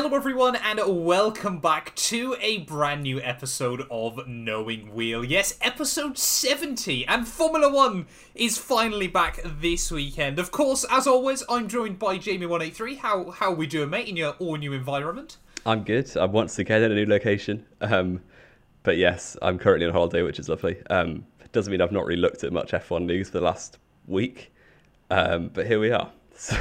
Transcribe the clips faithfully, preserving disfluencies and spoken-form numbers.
Hello everyone and welcome back to a brand new episode of Knowing Wheel. Yes, episode seventy, and Formula one is finally back this weekend. Of course, as always, I'm joined by Jamie one eight three. How how we doing, mate, in your all-new environment? I'm good. I'm once again at a new location. Um, but yes, I'm currently on holiday, which is lovely. Um, doesn't mean I've not really looked at much F one news for the last week, um, but here we are. So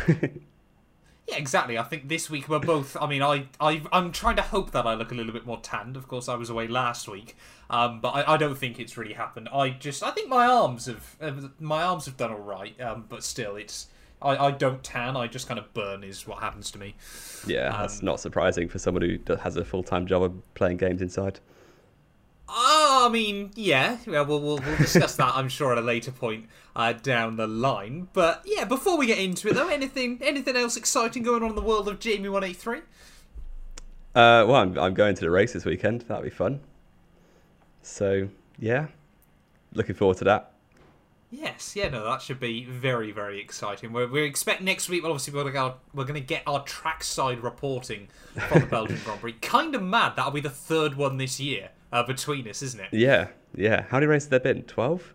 yeah, exactly. I think this week we're both... I mean, I, I, I'm trying to hope that I look a little bit more tanned. Of course, I was away last week, um, but I, I don't think it's really happened. I just... I think my arms have... Uh, my arms have done all right, um, but still, it's... I, I don't tan. I just kind of burn is what happens to me. Yeah, um, that's not surprising for someone who has a full-time job of playing games inside. Oh, I mean, yeah, we'll, we'll, we'll discuss that, I'm sure, at a later point uh, down the line. But, yeah, before we get into it, though, anything anything else exciting going on in the world of Jamie one eight three? Uh, well, I'm, I'm going to the race this weekend. That'll be fun. So, yeah, looking forward to that. Yes, yeah, no, that should be very, very exciting. We're, we expect next week, well, obviously, we're going we're to get our trackside reporting from the Belgian Grand Prix. Kind of mad. That'll be the third one this year. Uh, between us, isn't it? Yeah, yeah. How many races have there been? twelve?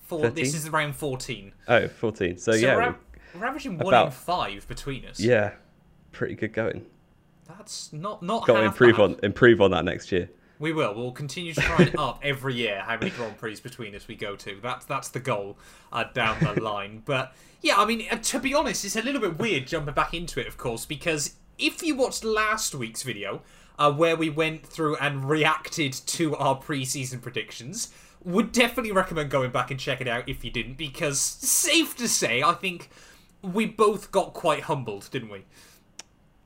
Four, this is around fourteen. Oh, fourteen. So, so yeah. We're, ab- we're averaging one about, in five between us. Yeah, pretty good going. That's not not. Got to improve on, improve on that next year. We will. We'll continue to try and up every year how many Grand Prix between us we go to. That's, that's the goal uh, down the line. But, yeah, I mean, to be honest, it's a little bit weird jumping back into it, of course, because if you watched last week's video... Uh, where we went through and reacted to our pre-season predictions. Would definitely recommend going back and checking it out if you didn't, because safe to say, I think we both got quite humbled, didn't we?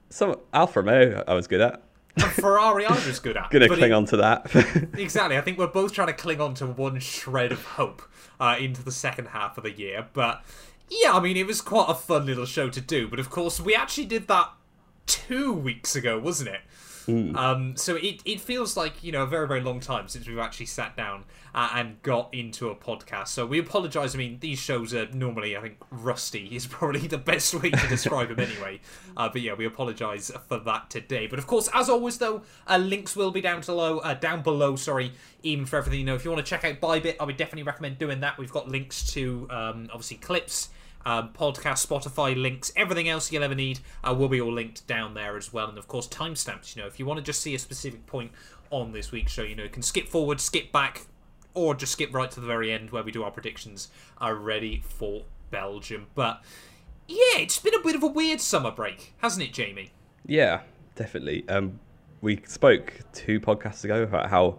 So Alfa Romeo, I was good at. And Ferrari, I was good at. Gonna cling it, on to that. Exactly. I think we're both trying to cling on to one shred of hope uh, into the second half of the year. But yeah, I mean, it was quite a fun little show to do. But of course, we actually did that two weeks ago, wasn't it? Mm. Um, so it, it feels like, you know, a very, very long time since we've actually sat down uh, and got into a podcast. So we apologise. I mean, these shows are normally, I think, rusty is probably the best way to describe them anyway. Uh, but yeah, we apologise for that today. But of course, as always, though, uh, links will be down, to low, uh, down below, sorry, even for everything you know. If you want to check out Bybit, I would definitely recommend doing that. We've got links to, um, obviously, clips. Um, podcast, Spotify links, everything else you'll ever need uh, will be all linked down there as well. And of course, timestamps, you know, if you want to just see a specific point on this week's show, you know, you can skip forward, skip back, or just skip right to the very end where we do our predictions are ready for Belgium. But yeah, it's been a bit of a weird summer break, hasn't it, Jamie? Yeah, definitely. Um, we spoke two podcasts ago about how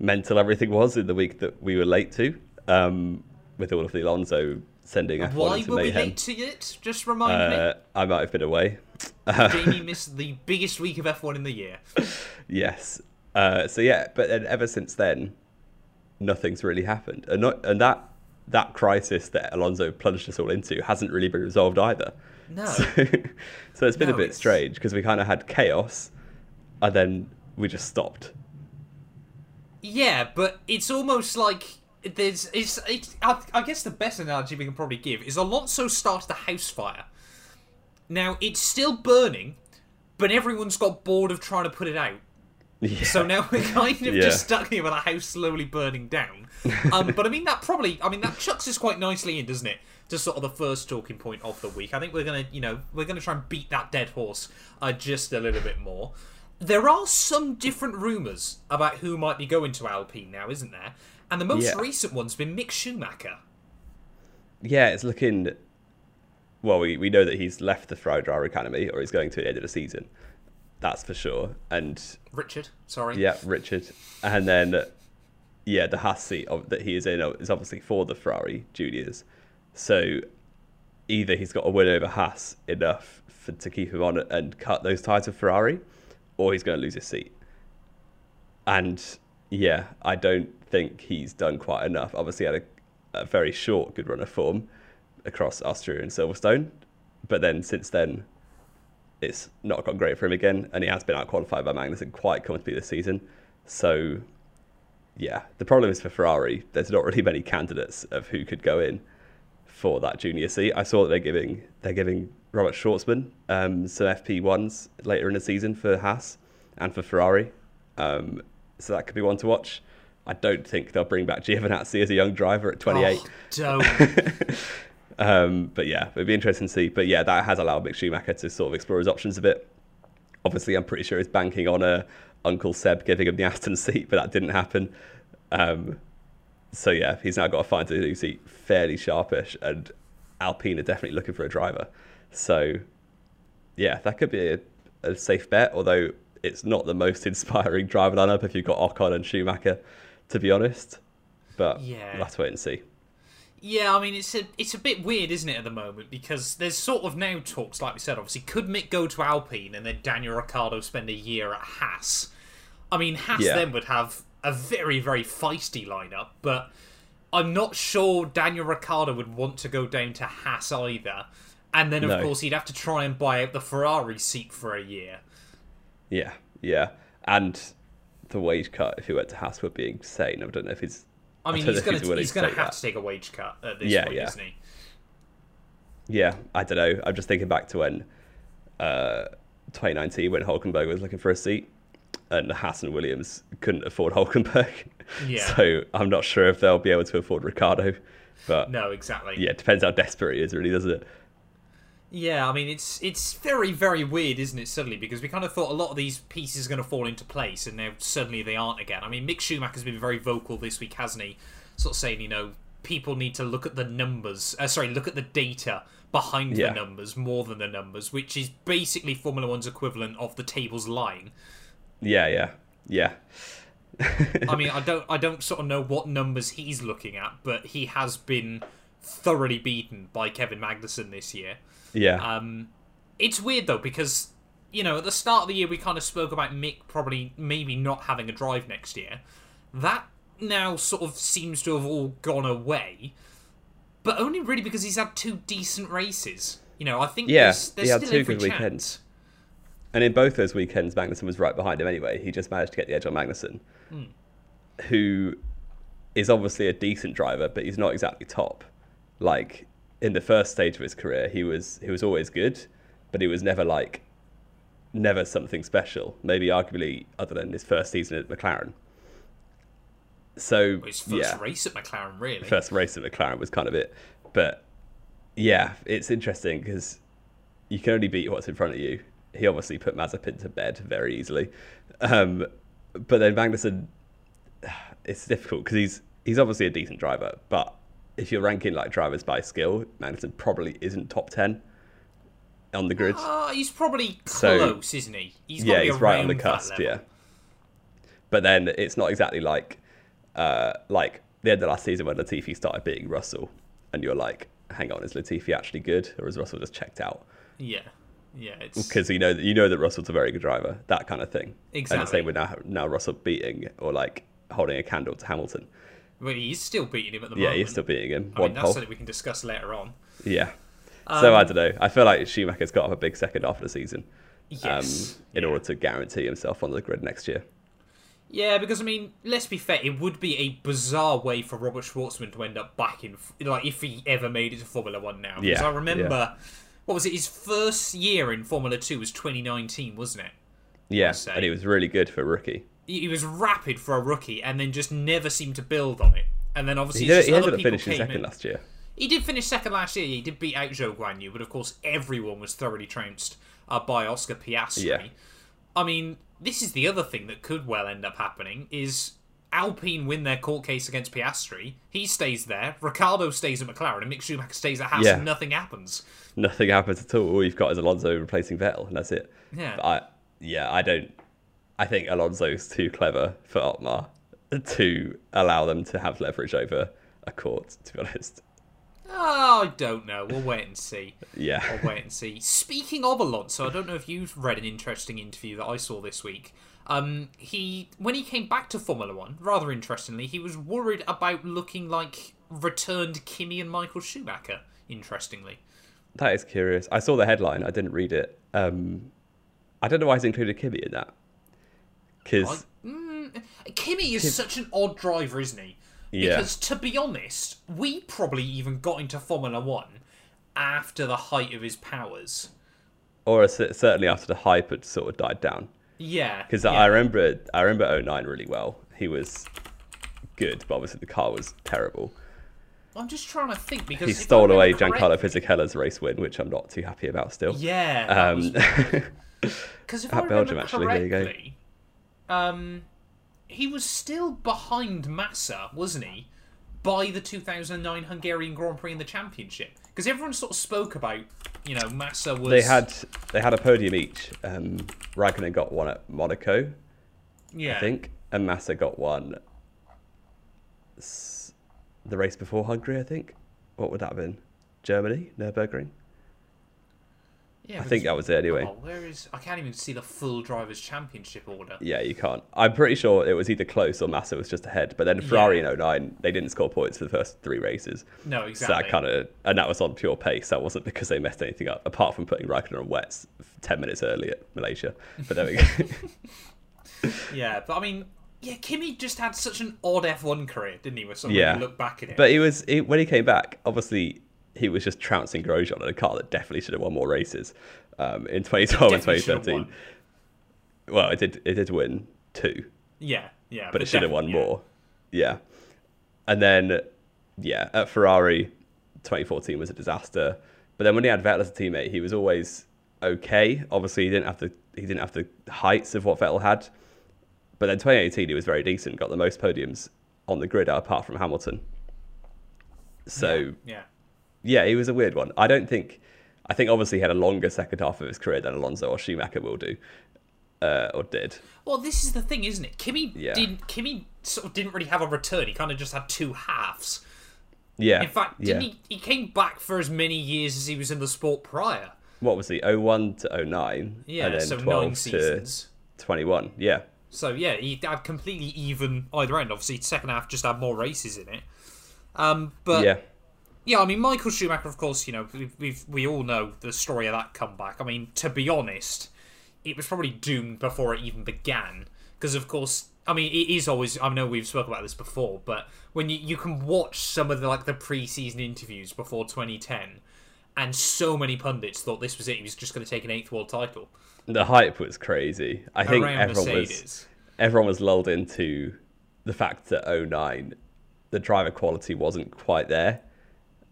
mental everything was in the week that we were late to um, with all of the Alonso sending F one Why were we late to it? Just remind uh, me. I might have been away. Jamie missed the biggest week of F one in the year. Yes. Uh, so yeah, but then ever since then, nothing's really happened, and not, and that that crisis that Alonso plunged us all into hasn't really been resolved either. No. So, so it's been no, a bit it's... strange because we kind of had chaos, and then we just stopped. Yeah, but it's almost like. There's, it's, it's, I, I guess the best analogy we can probably give is Alonso started a house fire. Now, it's still burning, but everyone's got bored of trying to put it out. Yeah. So now we're kind of yeah. just stuck here with a house slowly burning down. Um, but I mean, that probably, I mean, that chucks us quite nicely in, doesn't it? To sort of the first talking point of the week. I think we're going to, you know, we're going to try and beat that dead horse uh, just a little bit more. There are some different rumours about who might be going to Alpine now, isn't there? And the most yeah. recent one's been Mick Schumacher. Yeah, it's looking... Well, we, we know that he's left the Ferrari Driver Academy, or he's going to the end of the season. That's for sure. And Richard, sorry. Yeah, Richard. And then, yeah, the Haas seat of, that he is in is obviously for the Ferrari juniors. So either he's got a win over Haas enough for, to keep him on and cut those ties with Ferrari, or he's going to lose his seat. And... yeah, I don't think he's done quite enough. Obviously, he had a, a very short good run of form across Austria and Silverstone. But then since then, it's not gone great for him again. And he has been out-qualified by Magnussen quite comfortably this season. So, yeah, the problem is for Ferrari, there's not really many candidates of who could go in for that junior seat. I saw that they're giving they're giving Robert Schwartzman um, some F P ones later in the season for Haas and for Ferrari. Um, so that could be one to watch. I don't think they'll bring back Giovinazzi as a young driver at twenty-eight. Oh, don't. um, but yeah, it'd be interesting to see. But yeah, that has allowed Mick Schumacher to sort of explore his options a bit. Obviously, I'm pretty sure he's banking on a Uncle Seb giving him the Aston seat, but that didn't happen. Um, so yeah, he's now got to find a new seat fairly sharpish, and Alpine are definitely looking for a driver. So yeah, that could be a, a safe bet, although it's not the most inspiring driver lineup if you've got Ocon and Schumacher, to be honest. But yeah, we'll have to wait and see. Yeah, I mean, it's a, it's a bit weird, isn't it, at the moment? Because there's sort of now talks, like we said, obviously, could Mick go to Alpine and then Daniel Ricciardo spend a year at Haas? I mean, Haas yeah. then would have a very, very feisty lineup, but I'm not sure Daniel Ricciardo would want to go down to Haas either. And then, of no. course, he'd have to try and buy out the Ferrari seat for a year. Yeah, yeah. And the wage cut, if he went to Haas, would be insane. I don't know if he's... I mean, I he's going to he's going to have that. to take a wage cut at this yeah, point, yeah. isn't he? Yeah, I don't know. I'm just thinking back to when uh, twenty nineteen, when Hülkenberg was looking for a seat, and Haas and Williams couldn't afford Hülkenberg. Yeah. So I'm not sure if they'll be able to afford Ricciardo. But no, exactly. Yeah, it depends how desperate he is, really, doesn't it? Yeah, I mean, it's it's very, very weird, isn't it, suddenly? Because we kind of thought a lot of these pieces are going to fall into place, and now suddenly they aren't again. I mean, Mick Schumacher's been very vocal this week, hasn't he? Sort of saying, you know, people need to look at the numbers, uh, sorry, look at the data behind yeah. the numbers more than the numbers, which is basically Formula One's equivalent of the tables lying. Yeah, yeah, yeah. I mean, I don't, I don't sort of know what numbers he's looking at, but he has been thoroughly beaten by Kevin Magnussen this year. Yeah. Um, it's weird, though, because, you know, at the start of the year, we kind of spoke about Mick probably maybe not having a drive next year. That now sort of seems to have all gone away, but only really because he's had two decent races. You know, I think yeah, there's, there's he had still two every good chance. Weekends. And in both those weekends, Magnussen was right behind him anyway. He just managed to get the edge on Magnussen, mm. who is obviously a decent driver, but he's not exactly top. Like... in the first stage of his career, he was he was always good, but he was never like, never something special. Maybe arguably other than his first season at McLaren. So well, his first yeah. race at McLaren, really. First race at McLaren was kind of it, but yeah, it's interesting because you can only beat what's in front of you. He obviously put Mazepin to bed very easily, um, but then Magnussen, it's difficult because he's he's obviously a decent driver, but if you're ranking like drivers by skill, Magnussen probably isn't top ten on the grid. Uh, he's probably close, so, isn't he? He's yeah, he's right on the cusp, yeah. But then it's not exactly like uh, like the end of last season when Latifi started beating Russell, and you're like, hang on, is Latifi actually good, or is Russell just checked out? Yeah, yeah. Because you know that you know that Russell's a very good driver, that kind of thing. Exactly. And the same with now, now Russell beating or like holding a candle to Hamilton. Well, he's still beating him at the yeah, moment. Yeah, he's still beating him. I One mean, that's pole. something we can discuss later on. Yeah. Um, so, I don't know. I feel like Schumacher's got to have a big second half of the season yes, um, in yeah. order to guarantee himself on the grid next year. Yeah, because, I mean, let's be fair, it would be a bizarre way for Robert Schwartzman to end up back in, like, if he ever made it to Formula One now. Because yeah, I remember, yeah. what was it, his first year in Formula Two was twenty nineteen, wasn't it? Yeah, and he was really good for a rookie. He was rapid for a rookie, and then just never seemed to build on it. And then obviously, he, did, just he ended other up finishing second in. last year. He did finish second last year. He did beat out Zhou Guanyu, but of course, everyone was thoroughly trounced uh, by Oscar Piastri. Yeah. I mean, this is the other thing that could well end up happening: is Alpine win their court case against Piastri. He stays there. Ricciardo stays at McLaren, and Mick Schumacher stays at Haas. Yeah. And nothing happens. Nothing happens at all. All you've got is Alonso replacing Vettel, and that's it. Yeah. But I, yeah, I don't. I think Alonso's too clever for Otmar to allow them to have leverage over a court, to be honest. Oh, I don't know. We'll wait and see. Yeah. We'll wait and see. Speaking of Alonso, I don't know if you've read an interesting interview that I saw this week. Um, he, when he came back to Formula One, rather interestingly, he was worried about looking like returned Kimi and Michael Schumacher, interestingly. That is curious. I saw the headline. I didn't read it. Um, I don't know why he's included Kimi in that. Because mm, Kimi is Kim... such an odd driver, isn't he? Yeah. Because, to be honest, we probably even got into Formula One after the height of his powers. Or certainly after the hype had sort of died down. Yeah. Because yeah. I remember I remember oh nine really well. He was good, but obviously the car was terrible. I'm just trying to think because... He stole away Giancarlo Fisichella's race win, which I'm not too happy about still. Yeah. Because um, at Belgium, actually, there you go. Um, he was still behind Massa, wasn't he, by the two thousand nine Hungarian Grand Prix in the Championship? Because everyone sort of spoke about, you know, Massa was... They had they had a podium each. Um, Räikkönen got one at Monaco, yeah. I think, and Massa got one... the race before Hungary, I think. What would that have been? Germany? Nürburgring? Yeah, I think that was it anyway. Oh, where is... I can't even see the full Drivers' Championship order. Yeah, you can't. I'm pretty sure it was either close or Massa was just ahead. But then Ferrari yeah. in oh nine, they didn't score points for the first three races. No, exactly. So that kind of... And that was on pure pace. That wasn't because they messed anything up, apart from putting Räikkönen on wets ten minutes early at Malaysia. But there we go. Yeah, but I mean... Yeah, Kimi just had such an odd F one career, didn't he? With something yeah. look back at it. But he was he, when he came back, obviously he was just trouncing Grosjean in a car that definitely should have won more races um, in twenty twelve and twenty thirteen. Well, it did it did win two. Yeah, yeah, but, but it should have won yeah. more. Yeah, and then yeah, at Ferrari, twenty fourteen was a disaster. But then when he had Vettel as a teammate, he was always okay. Obviously, he didn't have the he didn't have the heights of what Vettel had. But then twenty eighteen, he was very decent, got the most podiums on the grid apart from Hamilton. So, yeah, yeah, yeah he was a weird one. I don't think, I think obviously he had a longer second half of his career than Alonso or Schumacher will do, uh, or did. Well, this is the thing, isn't it? Kimi, yeah. did, Kimi sort of didn't really have a return. He kind of just had two halves. Yeah. In fact, didn't yeah. he, he came back for as many years as he was in the sport prior. What was he, oh one to oh nine? Yeah, and then so twelve nine seasons. To twenty-one, yeah. So, yeah, he'd have completely even either end. Obviously, second half just had more races in it. Um, but, yeah. yeah, I mean, Michael Schumacher, of course, you know, we've, we've, we all know the story of that comeback. I mean, to be honest, it was probably doomed before it even began. Because, of course, I mean, it is always... I know we've spoken about this before, but when you, you can watch some of the, like, the pre-season interviews before twenty ten, and so many pundits thought this was it. He was just going to take an eighth world title. The hype was crazy. I Around think everyone Mercedes. was everyone was lulled into the fact that oh nine, the driver quality wasn't quite there.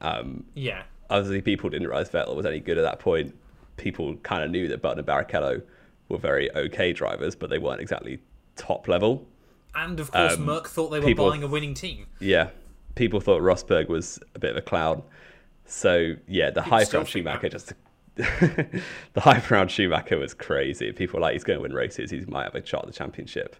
Um, yeah. Obviously, people didn't realise Vettel was any good at that point. People kind of knew that Button and Barrichello were very okay drivers, but they weren't exactly top level. And, of course, um, Merck thought they were people, buying a winning team. Yeah. People thought Rosberg was a bit of a clown. So, yeah, the people hype around Schumacher just... the hype around Schumacher was crazy. People were like, he's going to win races. He might have a shot at the championship.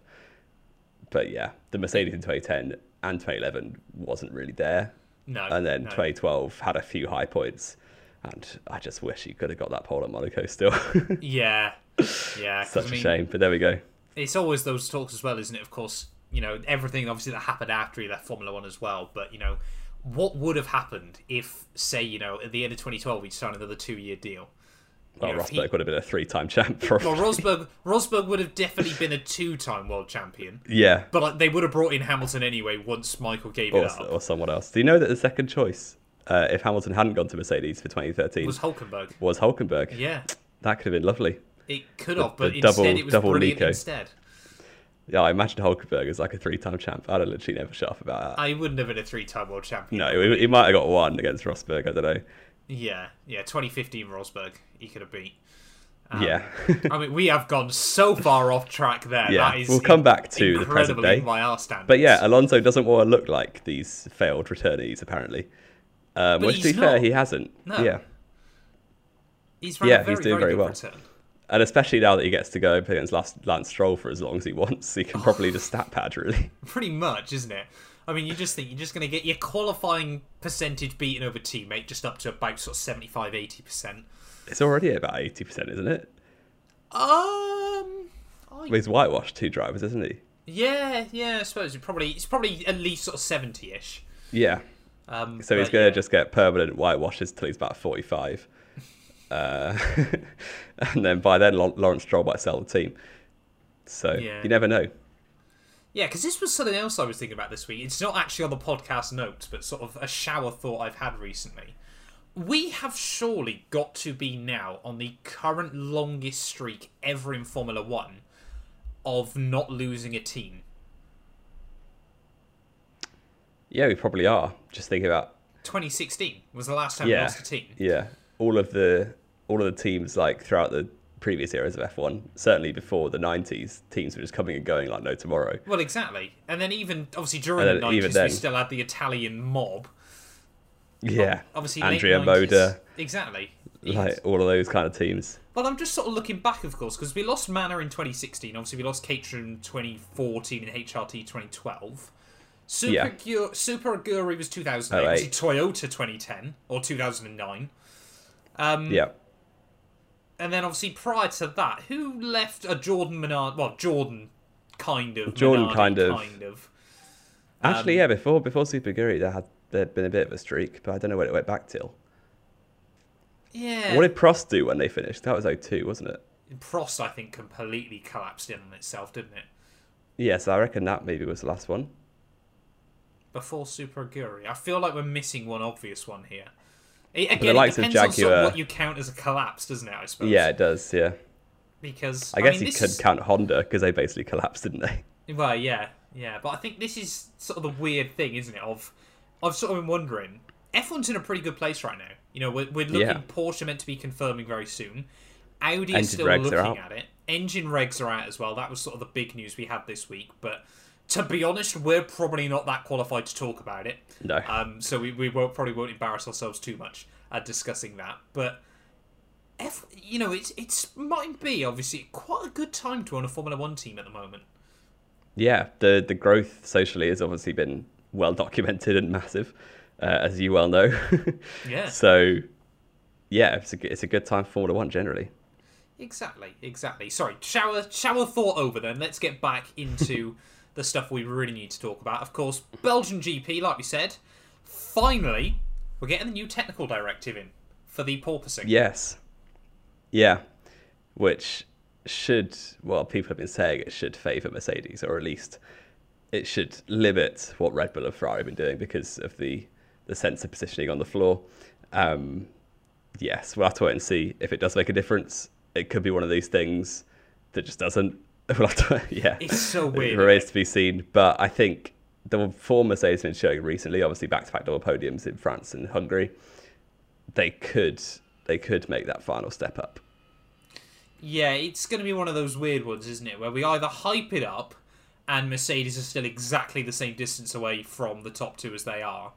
But, yeah, the Mercedes in twenty ten and twenty eleven wasn't really there. No. And then no. twenty twelve had a few high points. And I just wish he could have got that pole at Monaco still. yeah. Yeah. Such I mean, a shame. But there we go. It's always those talks as well, isn't it? Of course, you know, everything obviously that happened after he left Formula One as well. But, you know, what would have happened if, say, you know, at the end of twenty twelve, he'd signed another two-year deal? Well, you know, Rosberg he... would have been a three-time champ. Probably. Well, Rosberg, Rosberg would have definitely been a two-time world champion. Yeah. But like, they would have brought in Hamilton anyway once Michael gave or, it up. Or someone else. Do you know that the second choice, uh, if Hamilton hadn't gone to Mercedes for twenty thirteen... Was Hülkenberg. Was Hülkenberg. Yeah. That could have been lovely. It could have, but instead double, it was brilliant Nico. instead. Yeah, I imagine Hülkenberg as like a three-time champ. I'd have literally never shut up about that. I wouldn't have been a three-time world champion. No, he might have got one against Rosberg, I don't know. Yeah, yeah, twenty fifteen Rosberg, he could have beat. Um, yeah. I mean, we have gone so far off track there. Yeah, that is we'll come back to the present day. By our standards. But yeah, Alonso doesn't want to look like these failed returnees, apparently. Um, which, to be fair, he hasn't. No. Yeah, he's, yeah, very, he's doing very, very well. Return. And especially now that he gets to go up against Lance Stroll for as long as he wants, he can probably just stat pad, really. Pretty much, isn't it? I mean, you just think you're just going to get your qualifying percentage beaten over teammate just up to about sort of seventy-five, eighty percent. It's already about eighty percent, isn't it? Um, I... He's whitewashed two drivers, isn't he? Yeah, yeah, I suppose. He probably, it's probably at least sort of seventy-ish. Yeah. Um, so he's going to yeah. just get permanent whitewashes till he's about forty-five. Uh, and then by then Lawrence Stroll might sell the team, so yeah. you never know. Yeah, because this was something else I was thinking about this week. It's not actually on the podcast notes, but sort of a shower thought I've had recently. We have surely got to be now on the current longest streak ever in Formula One of not losing a team. Yeah, we probably are. Just thinking about twenty sixteen was the last time yeah, we lost a team. Yeah, all of the all of the teams like throughout the previous eras of F one, certainly before the nineties, teams were just coming and going like no tomorrow. Well, exactly, and then even obviously during then, the nineties, then, we still had the Italian mob. Yeah, obviously Andrea Moda. Exactly. Like all of those kind of teams. Well, I'm just sort of looking back, of course, because we lost Manor in twenty sixteen. Obviously, we lost Caterham in twenty fourteen and H R T twenty twelve. Super yeah. Gu- Super Aguri was two thousand eight. Obviously, Toyota twenty ten or two thousand nine. Um, yeah. And then obviously prior to that, who left a Jordan Menard? Well, Jordan kind of. Jordan Minardi, kind of. Kind of. Actually, um, yeah. Before before Super Aguri, there had there'd been a bit of a streak, but I don't know when it went back till. Yeah. What did Prost do when they finished? That was oh two, wasn't it? Prost, I think, completely collapsed in on itself, didn't it? Yeah, so I reckon that maybe was the last one. Before Super Aguri. I feel like we're missing one obvious one here. It, again, it depends on sort of what you count as a collapse, doesn't it, I suppose? Yeah, it does, yeah. Because I, I guess mean, you could is... count Honda, because they basically collapsed, didn't they? Well, yeah, yeah. But I think this is sort of the weird thing, isn't it, of... I've sort of been wondering... F one's in a pretty good place right now. You know, we're, we're looking... Yeah. Porsche meant to be confirming very soon. Audi Engine is still looking at it. Engine regs are out as well. That was sort of the big news we had this week. But to be honest, we're probably not that qualified to talk about it. No. Um, so we, we won't, probably won't embarrass ourselves too much at discussing that. But, F, you know, it's it's might be, obviously, quite a good time to own a Formula One team at the moment. Yeah, the, the growth socially has obviously been well documented and massive. Uh, as you well know. Yeah. So, yeah, it's a, it's a good time for Formula One generally. Exactly, exactly. Sorry, shower, shower thought over then. Let's get back into the stuff we really need to talk about. Of course, Belgian G P, like we said. Finally, we're getting the new technical directive in for the porpoising. Yes. Yeah. Which should, well, people have been saying it should favour Mercedes, or at least it should limit what Red Bull and Ferrari have been doing because of the the sensor positioning on the floor. Um, yes, we'll have to wait and see if it does make a difference. It could be one of these things that just doesn't. We'll have to, yeah. It's so weird. It remains to be seen. But I think the form Mercedes have been showing recently, obviously back-to-back double podiums in France and Hungary, they could they could make that final step up. Yeah, it's going to be one of those weird ones, isn't it? Where we either hype it up and Mercedes are still exactly the same distance away from the top two as they are,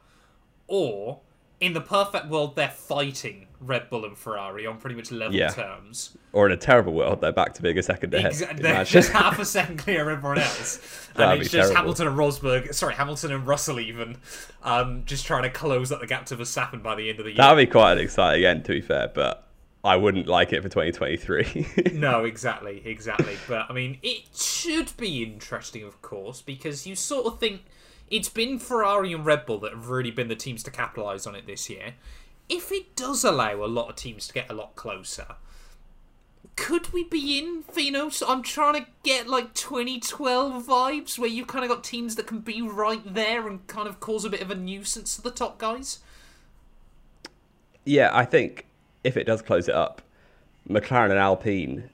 or, in the perfect world, they're fighting Red Bull and Ferrari on pretty much level yeah. terms. Or in a terrible world, they're back to being a second ahead. Exactly. They're just half a second clear of everyone else. And it's just terrible. Hamilton and Rosberg, sorry, Hamilton and Russell even, um, just trying to close up the gap to Verstappen by the end of the year. That would be quite an exciting end, to be fair, but I wouldn't like it for twenty twenty-three. No, exactly, exactly. But, I mean, it should be interesting, of course, because you sort of think... It's been Ferrari and Red Bull that have really been the teams to capitalise on it this year. If it does allow a lot of teams to get a lot closer, could we be in, you know, so I'm trying to get like twenty twelve vibes where you've kind of got teams that can be right there and kind of cause a bit of a nuisance to the top guys? Yeah, I think if it does close it up, McLaren and Alpine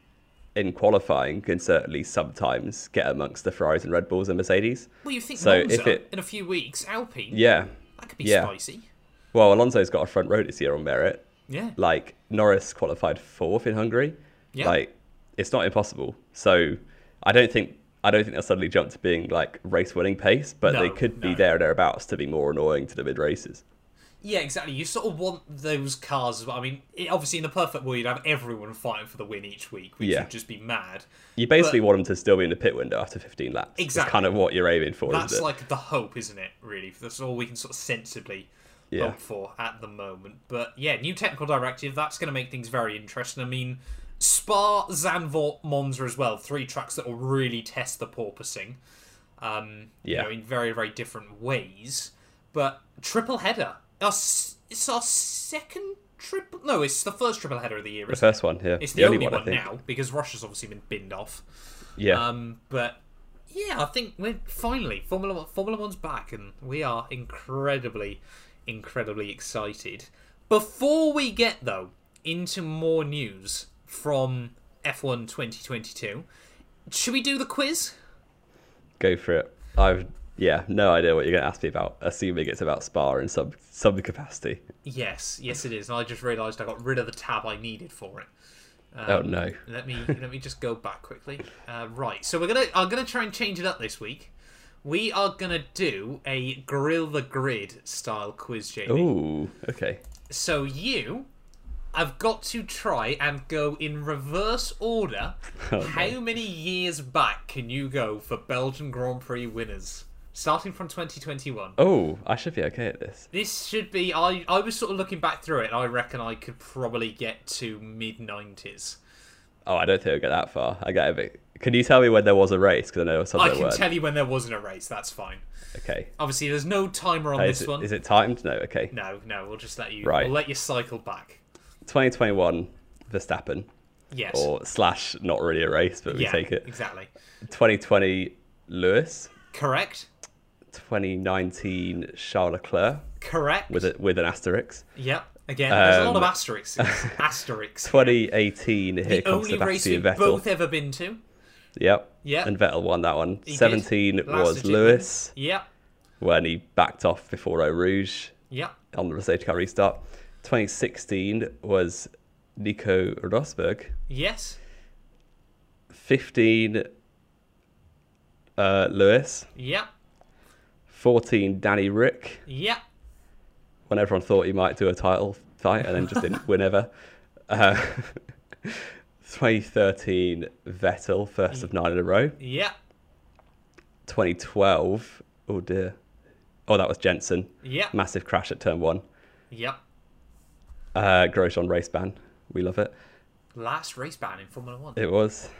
in qualifying can certainly sometimes get amongst the Ferraris and Red Bulls and Mercedes. Well, you think so Alonso it, in a few weeks, Alpine? Yeah, that could be yeah. spicy. Well, Alonso's got a front row this year on merit. Yeah, like Norris qualified fourth in Hungary. Yeah, like it's not impossible. So I don't think I don't think they'll suddenly jump to being like race-winning pace, but no, they could no. be there and thereabouts to be more annoying to the mid races. Yeah, exactly. You sort of want those cars as well. I mean, it, obviously, in the perfect world, you'd have everyone fighting for the win each week, which yeah. would just be mad. You basically but, want them to still be in the pit window after fifteen laps. Exactly. That's kind of what you're aiming for, That's isn't it? like the hope, isn't it, really? That's all we can sort of sensibly yeah. hope for at the moment. But, yeah, new technical directive, that's going to make things very interesting. I mean, Spa, Zandvoort, Monza as well, three tracks that will really test the porpoising um, yeah. you know, in very, very different ways. But triple header. Our, it's our second triple... No, it's the first triple header of the year, isn't it? The first one, yeah. It's the, the only, only one, one now, because Russia's obviously been binned off. Yeah. Um, but, yeah, I think we're finally Formula One, Formula One's back, and we are incredibly, incredibly excited. Before we get though into more news from F one twenty twenty-two, should we do the quiz? Go for it. I've yeah, no idea what you're going to ask me about. Assuming it's about Spa in some some capacity. Yes, yes, it is. And I just realised I got rid of the tab I needed for it. Um, oh no! let me let me just go back quickly. Uh, right, so we're gonna I'm gonna try and change it up this week. We are gonna do a grill the grid style quiz, Jamie. Ooh, okay. So you, I've got to try and go in reverse order. Oh, How no. many years back can you go for Belgian Grand Prix winners? Starting from twenty twenty-one. Oh, I should be okay at this. This should be... I, I was sort of looking back through it, and I reckon I could probably get to mid nineties. Oh, I don't think I'll get that far. I get a bit... Can you tell me when there was a race? Because I know some I can weren't. tell you when there wasn't a race. That's fine. Okay. Obviously, there's no timer on uh, this it, one. Is it timed? No, okay. No, no. We'll just let you... Right. We'll let you cycle back. twenty twenty-one, Verstappen. Yes. Or slash, not really a race, but we yeah, take it. exactly. twenty twenty, Lewis. Correct. twenty nineteen Charles Leclerc. Correct. With a, with an asterisk. Yep. Again, there's um, a lot of asterisks. Asterisks. twenty eighteen, here the comes Sebastian Vettel. The only race we've both ever been to. Yep. Yep. And Vettel won that one. He seventeen did. was Last Lewis. Yep. When he backed off before Eau Rouge. Yep. On the safety car restart. twenty sixteen was Nico Rosberg. Yes. fifteen, uh, Lewis. Yep. fourteen, Danny Rick. Yeah. When everyone thought he might do a title fight and then just didn't win ever. Uh, twenty thirteen, Vettel, first of nine in a row. Yeah. twenty twelve, oh dear. Oh, that was Jensen. Yeah. Massive crash at turn one. Yeah. Uh, Grosjean race ban. We love it. Last race ban in Formula One. It was.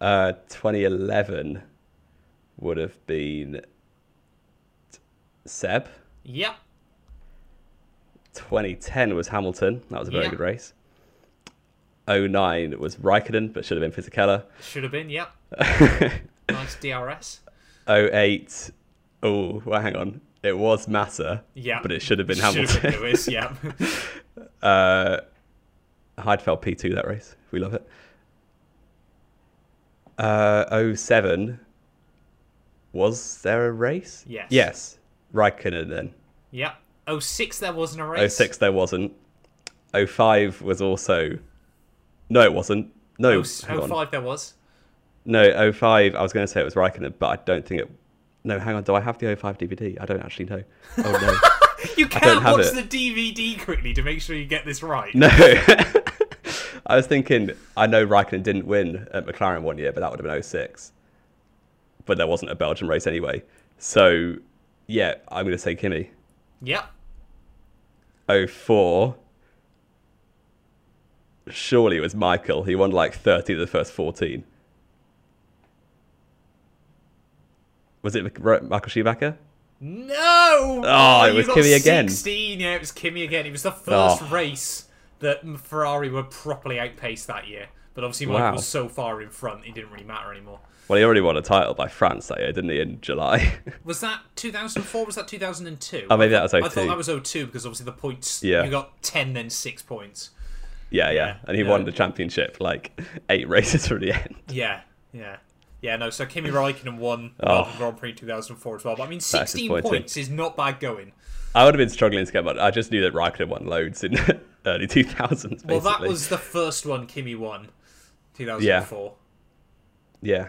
Uh, twenty eleven would have been... Seb. Yep. twenty ten was Hamilton. That was a very yep. good race. oh nine was Räikkönen, but should have been Fisichella. Should have been, yep. Nice D R S. oh eight. Oh, well, hang on. It was Massa. Yeah. But it should have been should Hamilton. Should have been Lewis, yep. uh, Heidfeld P two that race. We love it. Uh, oh seven. Was there a race? Yes. Yes. Räikkönen then. Yeah. oh six there wasn't a race. oh six there wasn't. oh five was also... No, it wasn't. No. Oh, oh five there was. No, oh five, I was going to say it was Räikkönen, but I don't think it... No, hang on. Do I have the oh five D V D? I don't actually know. Oh, no. You can't watch it. The D V D quickly to make sure you get this right. No. I was thinking, I know Räikkönen didn't win at McLaren one year, but that would have been oh six. But there wasn't a Belgian race anyway. So... Yeah, I'm going to say Kimi. Yep. oh four. Surely it was Michael. He won like thirty of the first fourteen. Was it Michael Schumacher? No! Oh, oh it was Kimi again. sixteen. Yeah, it was Kimi again. It was the first oh. race that Ferrari were properly outpaced that year. But obviously Michael wow. was so far in front, it didn't really matter anymore. Well, he already won a title by France that year, didn't he, in July? Was that two thousand four? Was that two thousand two? Oh, maybe that was oh two. I thought that was oh two because obviously the points, yeah. you got ten, then six points. Yeah, yeah. yeah. And he yeah. won the championship like eight races from the end. Yeah, yeah. Yeah, no, so Kimi Räikkönen won oh. the Grand Prix two thousand four as well. But I mean, sixteen points is not bad going. I would have been struggling to get one. I just knew that Räikkönen won loads in the early two thousands, basically. Well, that was the first one Kimi won, two thousand four. Yeah. yeah.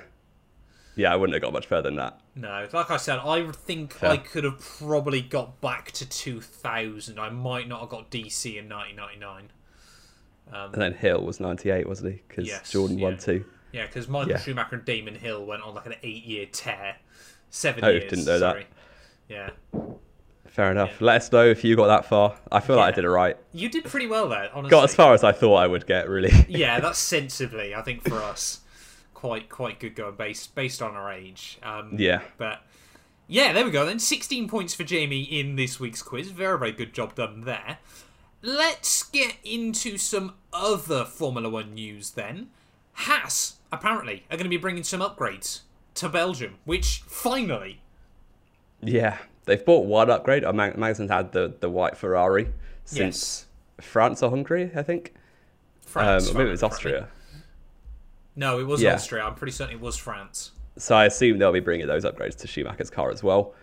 Yeah, I wouldn't have got much further than that. No, like I said, I think yeah. I could have probably got back to two thousand. I might not have got D C in nineteen ninety-nine. Um, and then Hill was ninety-eight, wasn't he? Because yes, Jordan yeah. won too. Yeah, because Michael yeah. Schumacher and Damon Hill went on like an eight-year tear. Seven oh, years, didn't know sorry. that. Yeah. Fair enough. Yeah. Let us know if you got that far. I feel yeah. like I did it right. You did pretty well there, honestly. Got as far as I thought I would get, really. Yeah, that's sensibly, I think, for us. Quite quite good going based based on our age. Um, yeah. But yeah, there we go then. sixteen points for Jamie in this week's quiz. Very, very good job done there. Let's get into some other Formula One news then. Haas, apparently, are going to be bringing some upgrades to Belgium, which finally... Yeah, they've bought one upgrade. Magnussen's had the, the white Ferrari since yes. France or Hungary, I think. France. Um, maybe it was Austria. No, it was yeah. Austria. I'm pretty certain it was France. So I assume they'll be bringing those upgrades to Schumacher's car as well,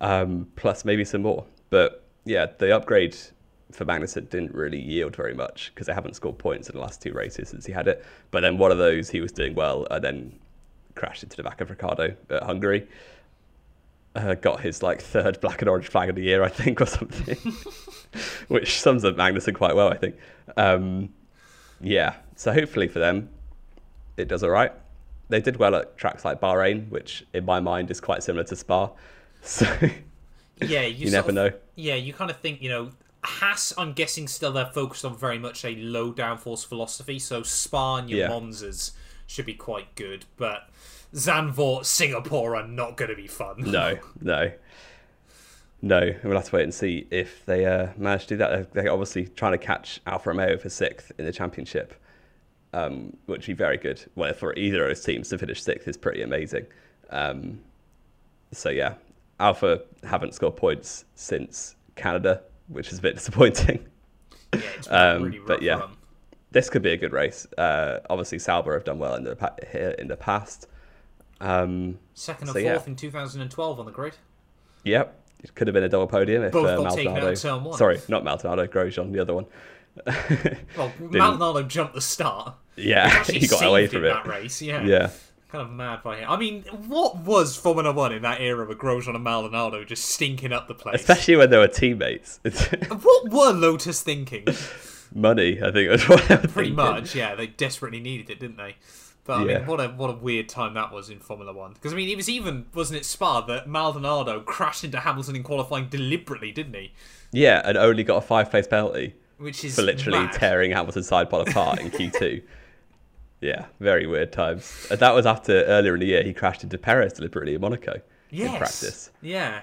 um, plus maybe some more. But yeah, the upgrade for Magnussen didn't really yield very much because they haven't scored points in the last two races since he had it. But then one of those, he was doing well and then crashed into the back of Ricciardo at Hungary. Uh, got his like third black and orange flag of the year, I think, or something, which sums up Magnussen quite well, I think. Um, yeah, so hopefully for them, it does all right. They did well at tracks like Bahrain, which in my mind is quite similar to Spa. So yeah, you, you never of, know. Yeah, you kind of think, you know, Haas, I'm guessing, still they're focused on very much a low downforce philosophy. So Spa and your yeah. Monzas should be quite good, but Zandvoort, Singapore are not going to be fun. No, no, no. We'll have to wait and see if they uh, manage to do that. They're obviously trying to catch Alfa Romeo for sixth in the championship, um, which would be very good. Well, for either of those teams to finish sixth is pretty amazing. Um, so yeah, Alfa haven't scored points since Canada, which is a bit disappointing. Yeah, it's been um, really rough but yeah, run. This could be a good race. Uh, obviously, Sauber have done well in the pa- in the past. Um, Second and so, fourth yeah. in two thousand twelve on the grid. Yep, it could have been a double podium if Both uh, Maldonado. Turn one. Sorry, not Maldonado, Grosjean, the other one. Well, Maldonado jumped the start. Yeah, he got away from it. That race, yeah. yeah. Kind of mad by him. I mean, what was Formula One in that era with Grosjean and Maldonado just stinking up the place? Especially when they were teammates. What were Lotus thinking? Money, I think. Was what Pretty thinking. much, yeah. They desperately needed it, didn't they? But I yeah. mean, what a what a weird time that was in Formula One. Because I mean, it was even wasn't it Spa that Maldonado crashed into Hamilton in qualifying deliberately, didn't he? Yeah, and only got a five-place penalty, which is for literally mad. tearing Hamilton's sidepod apart in Q two. Yeah, very weird times. And that was after earlier in the year he crashed into Perez deliberately in Monaco yes. in practice. Yeah,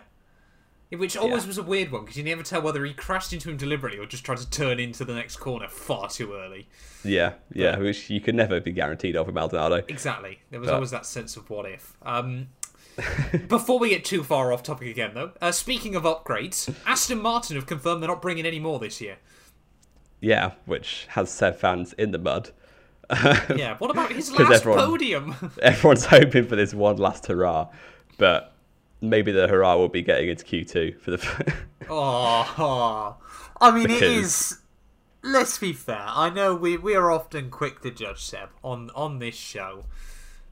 which always yeah. was a weird one because you never tell whether he crashed into him deliberately or just tried to turn into the next corner far too early. Yeah, yeah, but, which you could never be guaranteed of with Maldonado. Exactly. There was but. always that sense of what if. Um, before we get too far off topic again, though, uh, speaking of upgrades, Aston Martin have confirmed they're not bringing any more this year. Yeah, which has said fans in the mud. Yeah, what about his last everyone, podium? Everyone's hoping for this one last hurrah, but... Maybe the hurrah will be getting into Q two for the. oh, oh, I mean, because... it is. Let's be fair. I know we we are often quick to judge Seb on on this show,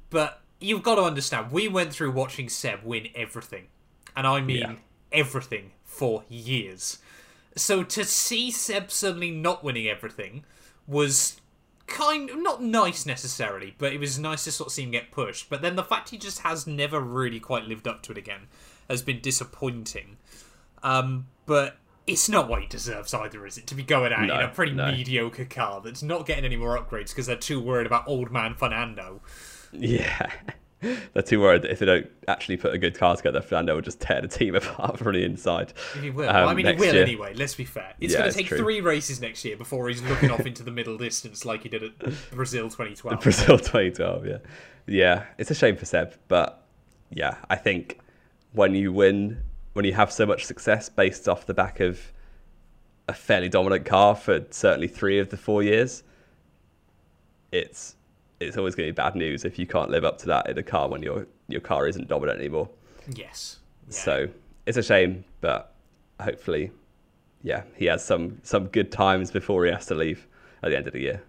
but you've got to understand we went through watching Seb win everything, and I mean yeah. everything for years. So to see Seb suddenly not winning everything was kind of not nice necessarily, but it was nice to sort of see him get pushed. But then the fact he just has never really quite lived up to it again has been disappointing. Um, but it's not what he deserves either, is it? To be going out no, in a pretty no. mediocre car that's not getting any more upgrades because they're too worried about old man Fernando. Yeah, they're too worried that if they don't actually put a good car together, Fernando will just tear the team apart from the inside. He will. Um, well, I mean, he will year. anyway, let's be fair. It's yeah, going to take true. three races next year before he's looking off into the middle distance like he did at Brazil twenty twelve. Brazil twenty twelve, yeah. Yeah, it's a shame for Seb, but yeah, I think when you win, when you have so much success based off the back of a fairly dominant car for certainly three of the four years, it's... it's always going to be bad news if you can't live up to that in a car when your your car isn't dominant anymore. Yes. Yeah. So it's a shame, but hopefully, yeah, he has some, some good times before he has to leave at the end of the year.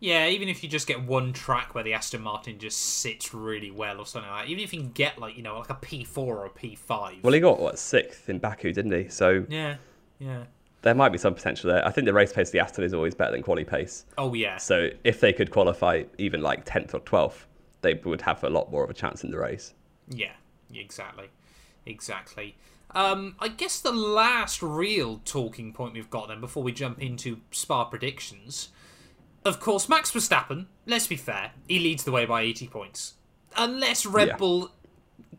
Yeah, even if you just get one track where the Aston Martin just sits really well or something like that, even if you can get like, you know, like a P four or a P five. Well, he got, what, sixth in Baku, didn't he? So yeah, yeah. There might be some potential there. I think the race pace of the Aston is always better than quali pace. Oh, yeah. So if they could qualify even like tenth or twelfth, they would have a lot more of a chance in the race. Yeah, exactly. Exactly. Um, I guess the last real talking point we've got then before we jump into Spa predictions, of course, Max Verstappen, let's be fair, he leads the way by eighty points. Unless Red yeah. Bull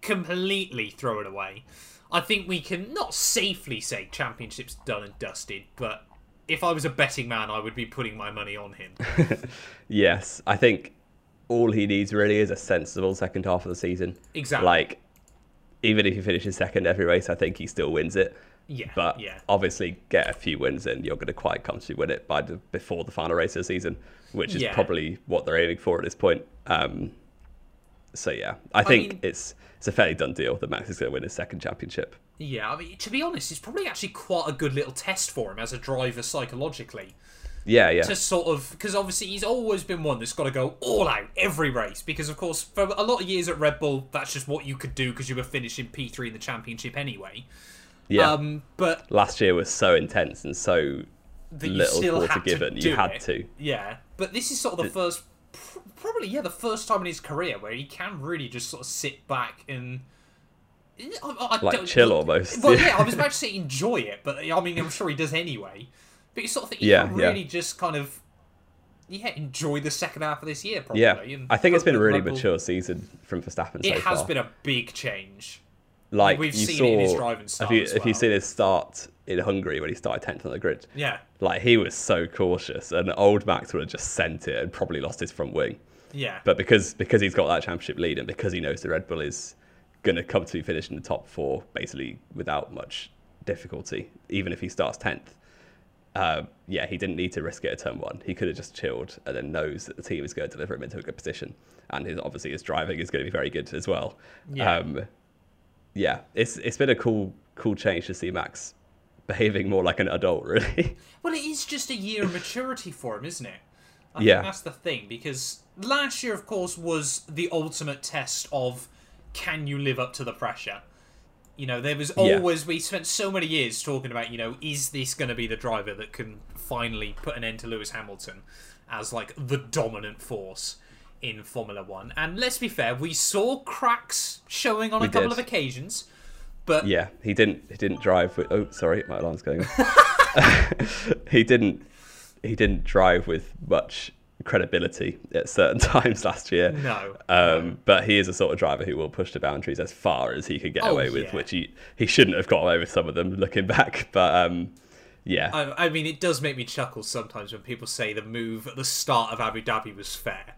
completely throw it away. I think we can not safely say championship's done and dusted, but if I was a betting man, I would be putting my money on him. Yes, I think all he needs really is a sensible second half of the season. Exactly. Like, even if he finishes second every race, I think he still wins it. Yeah. But yeah. obviously, get a few wins and you're going to quite comfortably win it by the, before the final race of the season, which is yeah. probably what they're aiming for at this point. Um, so yeah, I, I think mean, it's it's a fairly done deal that Max is going to win his second championship. Yeah, I mean, to be honest, it's probably actually quite a good little test for him as a driver psychologically. Yeah, yeah. To sort of, because obviously he's always been one that's got to go all out every race. Because of course, for a lot of years at Red Bull, that's just what you could do because you were finishing P three in the championship anyway. Yeah, um, but last year was so intense and so little quarter given. You had to. Yeah, but this is sort of the first, probably yeah, the first time in his career where he can really just sort of sit back and. I, I like chill almost. Well, yeah. yeah, I was about to say enjoy it, but I mean, I'm sure he does anyway. But you sort of think you yeah, can really yeah. just kind of, yeah, enjoy the second half of this year, probably. Yeah, and I think it's been a really Red mature Bull. season from Verstappen so far. It has been a big change. Like, We've you seen saw, it in his driving start. If, you, well. if you've seen his start in Hungary when he started tenth on the grid, yeah, like, he was so cautious, and old Max would have just sent it and probably lost his front wing. Yeah. But because because he's got that championship lead and because he knows the Red Bull is going to come to be finished in the top four basically without much difficulty, even if he starts tenth. Uh, yeah, he didn't need to risk it at turn one. He could have just chilled and then knows that the team is going to deliver him into a good position. And his, obviously his driving is going to be very good as well. Yeah, um, yeah it's it's been a cool cool change to see Max behaving more like an adult, really. Well, it is just a year of maturity for him, isn't it? I yeah. think that's the thing, because last year, of course, was the ultimate test of can you live up to the pressure? You know, there was always, yeah. we spent so many years talking about, you know, is this going to be the driver that can finally put an end to Lewis Hamilton as, like, the dominant force in Formula One? And let's be fair, we saw cracks showing on we a couple did. of occasions, but... Yeah, he didn't He didn't drive with... Oh, sorry, my alarm's going off. he didn't, he didn't drive with much credibility at certain times last year. No. Um, but he is a sort of driver who will push the boundaries as far as he could get oh, away with, yeah. which he, he shouldn't have got away with some of them looking back. But um, yeah. I, I mean, it does make me chuckle sometimes when people say the move at the start of Abu Dhabi was fair.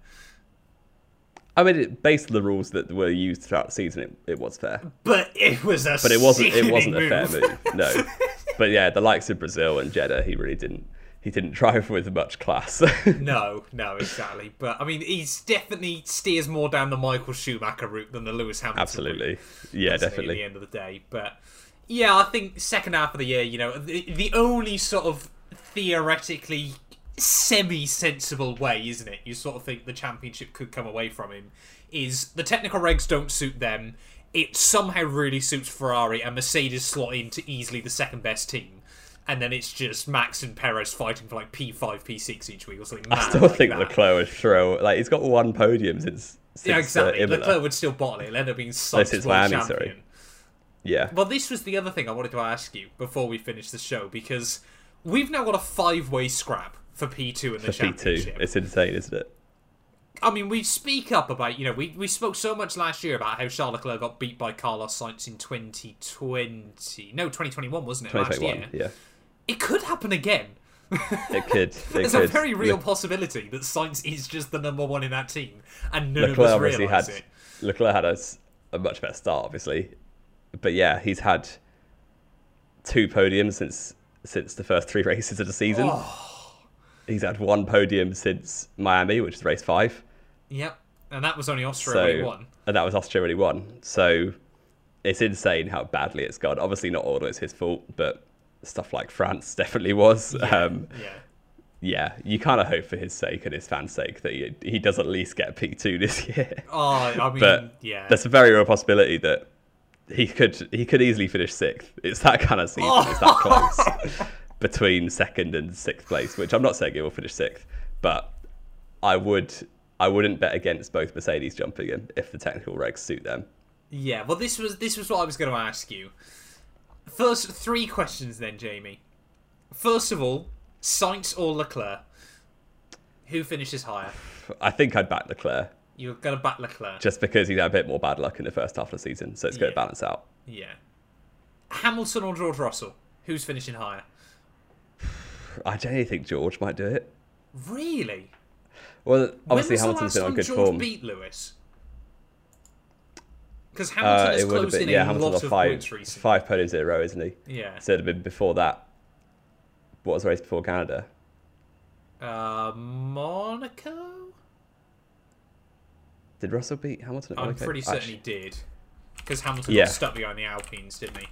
I mean, it, based on the rules that were used throughout the season, it, it was fair. But it was a But it wasn't, it wasn't move. a fair move, no. But yeah, the likes of Brazil and Jeddah, he really didn't. He didn't drive with much class. no, no, exactly. But, I mean, he's definitely steers more down the Michael Schumacher route than the Lewis Hamilton Absolutely. route. Yeah, definitely. At the end of the day. But, yeah, I think second half of the year, you know, the, the only sort of theoretically semi-sensible way, isn't it? You sort of think the championship could come away from him is the technical regs don't suit them. It somehow really suits Ferrari and Mercedes slot into easily the second best team. And then it's just Max and Perez fighting for like P five, P six each week or something. Mad I still like think that. Leclerc would throw. Like, he's got one podium since. since yeah, exactly. Uh, Leclerc would still bottle it. It'll end up being such a world champion. Sorry. Yeah. Well, this was the other thing I wanted to ask you before we finish the show, because we've now got a five-way scrap for P two in the for championship. P two. It's insane, isn't it? I mean, we speak up about, you know, we, we spoke so much last year about how Charles Leclerc got beat by Carlos Sainz in twenty twenty. No, twenty twenty-one, wasn't it? twenty twenty-one, last year? Yeah. It could happen again. It could. It There's could. a very real Le- possibility that Sainz is just the number one in that team, and none Leclerc of us realise it. Leclerc had a, a much better start, obviously, but yeah, he's had two podiums since since the first three races of the season. Oh. He's had one podium since Miami, which is race five. Yep, and that was only Austria so, when he won. And that was Austria when he won. So it's insane how badly it's gone. Obviously, not all of it's his fault, but. Stuff like France definitely was. Yeah, um, yeah. yeah you kind of hope for his sake and his fans' sake that he, he does at least get P two this year. Oh, I mean, but yeah. There's a very real possibility that he could he could easily finish sixth. It's that kind of season. Oh. It's that close between second and sixth place, which I'm not saying he will finish sixth, but I would I wouldn't bet against both Mercedes jumping in if the technical regs suit them. Yeah. Well, this was this was what I was going to ask you. First, three questions then, Jamie. First of all, Sainz or Leclerc? Who finishes higher? I think I'd back Leclerc. You're going to back Leclerc? Just because he's had a bit more bad luck in the first half of the season, so it's yeah. going to balance out. Yeah. Hamilton or George Russell? Who's finishing higher? I genuinely think George might do it. Really? Well, obviously Hamilton's been on good George form. Beat Lewis? Because Hamilton has uh, closed been, in yeah, a Hamilton lot of five, points recently. Five podiums in a row, isn't he? Yeah. So it'd have been before that. What was the race before Canada? Uh, Monaco? Did Russell beat Hamilton at Monaco? I'm pretty certain Ash. he did. Because Hamilton yeah. got stuck behind the Alpines, didn't he?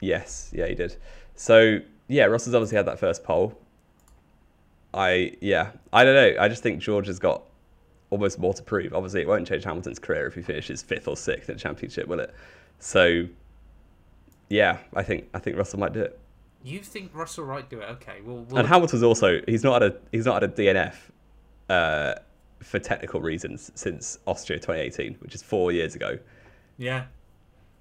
Yes, yeah, he did. So, yeah, Russell's obviously had that first pole. I, yeah, I don't know. I just think George has got almost more to prove. Obviously, it won't change Hamilton's career if he finishes fifth or sixth in the championship, will it? So, yeah, I think I think Russell might do it. You think Russell might do it? Okay. Well, we'll... And Hamilton's also he's not had a he's not had a D N F uh, for technical reasons since Austria twenty eighteen, which is four years ago. Yeah.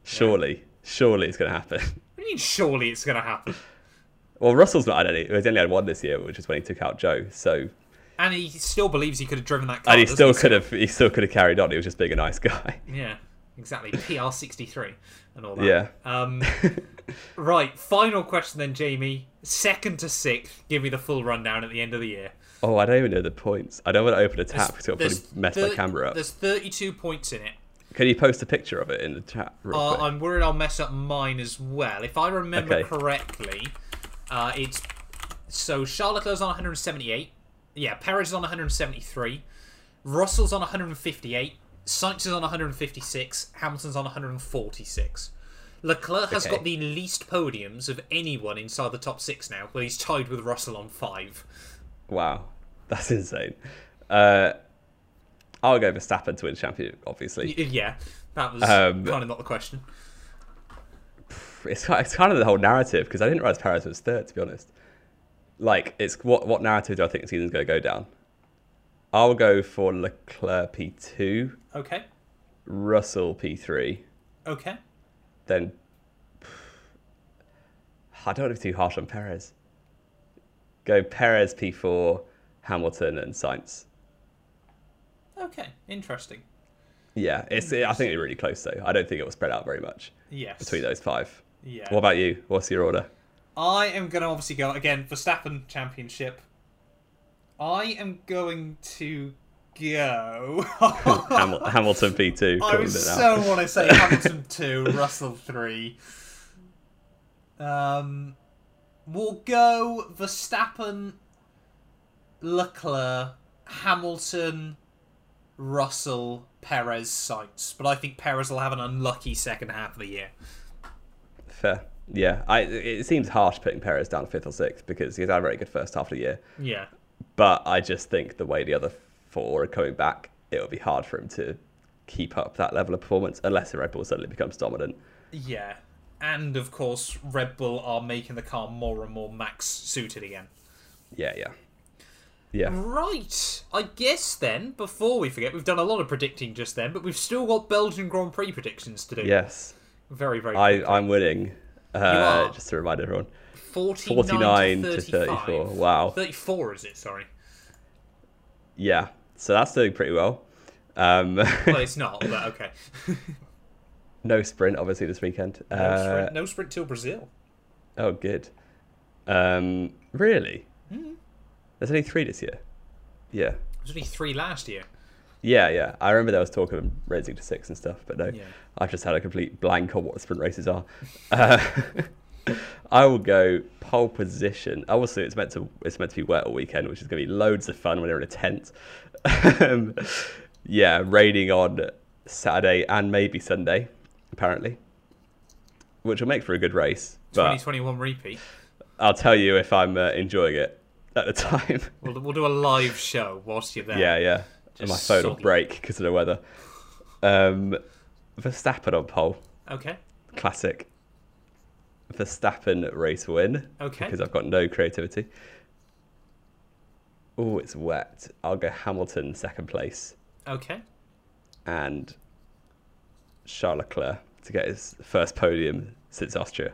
Surely, yeah. surely it's going to happen. What do you mean? Surely it's going to happen. Well, Russell's not had any. He's only had one this year, which is when he took out Joe. So, and he still believes he could have driven that car. And he still could have. He still could have carried on. He was just being a nice guy. Yeah, exactly. P R sixty-three and all that. Yeah. Um, right. Final question then, Jamie. Second to sixth. Give me the full rundown at the end of the year. Oh, I don't even know the points. I don't want to open a tab because it'll probably mess my camera up. There's thirty-two points in it. Can you post a picture of it in the chat? Uh, I'm worried I'll mess up mine as well. If I remember okay. correctly. Uh, it's so Charles Leclerc's on one hundred seventy-eight. Yeah, Perez is on one hundred seventy-three. Russell's on one hundred fifty-eight. Sainz is on one hundred fifty-six. Hamilton's on one hundred forty-six. Leclerc okay. has got the least podiums of anyone inside the top six now, where he's tied with Russell on five. Wow, that's insane. Uh, I'll go Verstappen to win the championship, obviously. Y yeah, that was um, kind of not the question. It's kind of the whole narrative, because I didn't realize Perez was third, to be honest. Like, it's what what narrative do I think the season's going to go down? I'll go for Leclerc P two. Okay. Russell P three. Okay. Then, I don't want to be too harsh on Perez. Go Perez P four, Hamilton and Sainz. Okay, interesting. Yeah, it's. It, I think they're really close, though. I don't think it will spread out very much yes. between those five. Yeah. What about you? What's your order? I am going to obviously go, again, Verstappen championship. I am going to go... Hamil Hamilton P two. I was so want to say Hamilton two, Russell three. Um, We'll go Verstappen, Leclerc, Hamilton, Russell, Perez, Sainz. But I think Perez will have an unlucky second half of the year. Fair. Yeah, I, it seems harsh putting Perez down fifth or sixth because he's had a very good first half of the year. Yeah. But I just think the way the other four are coming back, it'll be hard for him to keep up that level of performance unless the Red Bull suddenly becomes dominant. Yeah. And, of course, Red Bull are making the car more and more max-suited again. Yeah, yeah. Yeah. Right. I guess then, before we forget, we've done a lot of predicting just then, but we've still got Belgian Grand Prix predictions to do. Yes. Very, very I, I'm winning. Uh, you are. Just to remind everyone. forty-nine to thirty-four. Wow. thirty-four, is it? Sorry. Yeah. So that's doing pretty well. Um, well, it's not, but okay. No sprint, obviously, this weekend. No uh, sprint, no sprint till Brazil. Oh, good. Um, really? Mm-hmm. There's only three this year. Yeah. There's only three last year. Yeah, yeah. I remember there was talk of them raising to six and stuff, but no. Yeah. I've just had a complete blank on what the sprint races are. Uh, I will go pole position. Obviously, it's meant to it's meant to be wet all weekend, which is going to be loads of fun when they're in a tent. um, yeah, raining on Saturday and maybe Sunday, apparently, which will make for a good race. twenty twenty-one repeat. I'll tell you if I'm uh, enjoying it. At the time, we'll, we'll do a live show whilst you're there. Yeah, yeah. Just and my phone will break because of the weather. Um, Verstappen on pole. Okay. Classic. Verstappen race win. Okay. Because I've got no creativity. Oh, it's wet. I'll go Hamilton second place. Okay. And Charles Leclerc to get his first podium since Austria.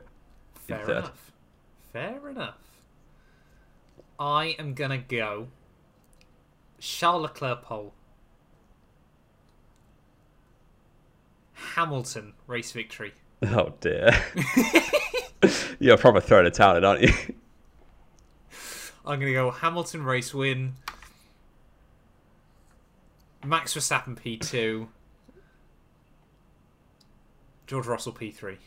Fair in third. enough. Fair enough. I am going to go Charles Leclerc pole, Hamilton race victory. Oh dear. You're probably throwing a towel in, aren't you? I'm going to go Hamilton race win, Max Verstappen P two. George Russell P three.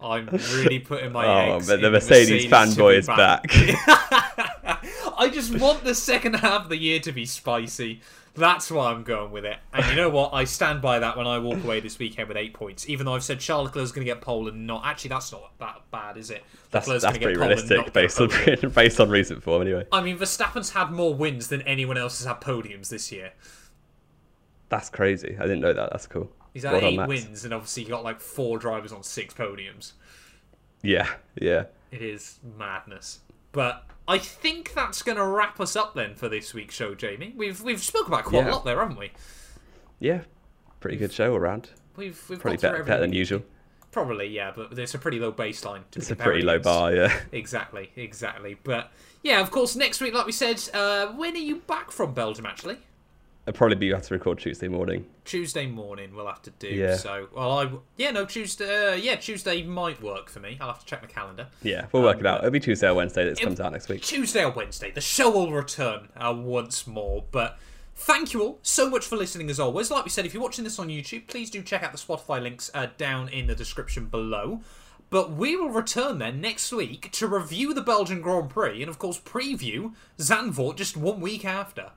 I'm really putting my oh, eggs. Oh, but the Mercedes, Mercedes fanboy is back. back. I just want the second half of the year to be spicy. That's why I'm going with it. And you know what? I stand by that when I walk away this weekend with eight points. Even though I've said Charles Leclerc's going to get pole and not. Actually, that's not that bad, is it? That's, that's pretty realistic based on, based on recent form, anyway. I mean, Verstappen's had more wins than anyone else has had podiums this year. That's crazy. I didn't know that. That's cool. He's had well eight done, wins, and obviously he got like four drivers on six podiums. Yeah, yeah. It is madness. But I think that's going to wrap us up then for this week's show, Jamie. We've we've spoken about quite yeah. a lot there, haven't we? Yeah, pretty good show around. We've, we've probably better, better than usual. Probably, yeah, but it's a pretty low baseline. To it's a pretty low bar, yeah. Exactly, exactly. But yeah, of course, next week, like we said, uh, when are you back from Belgium, actually? It'll probably be you have to record Tuesday morning. Tuesday morning we'll have to do. Yeah. So, well, I yeah no Tuesday uh, yeah Tuesday might work for me. I'll have to check my calendar. Yeah, we'll um, work it out. It'll be Tuesday or Wednesday that it comes out next week. Tuesday or Wednesday. The show will return uh, once more. But thank you all so much for listening as always. Like we said, if you're watching this on YouTube, please do check out the Spotify links uh, down in the description below. But we will return then next week to review the Belgian Grand Prix and of course preview Zandvoort just one week after.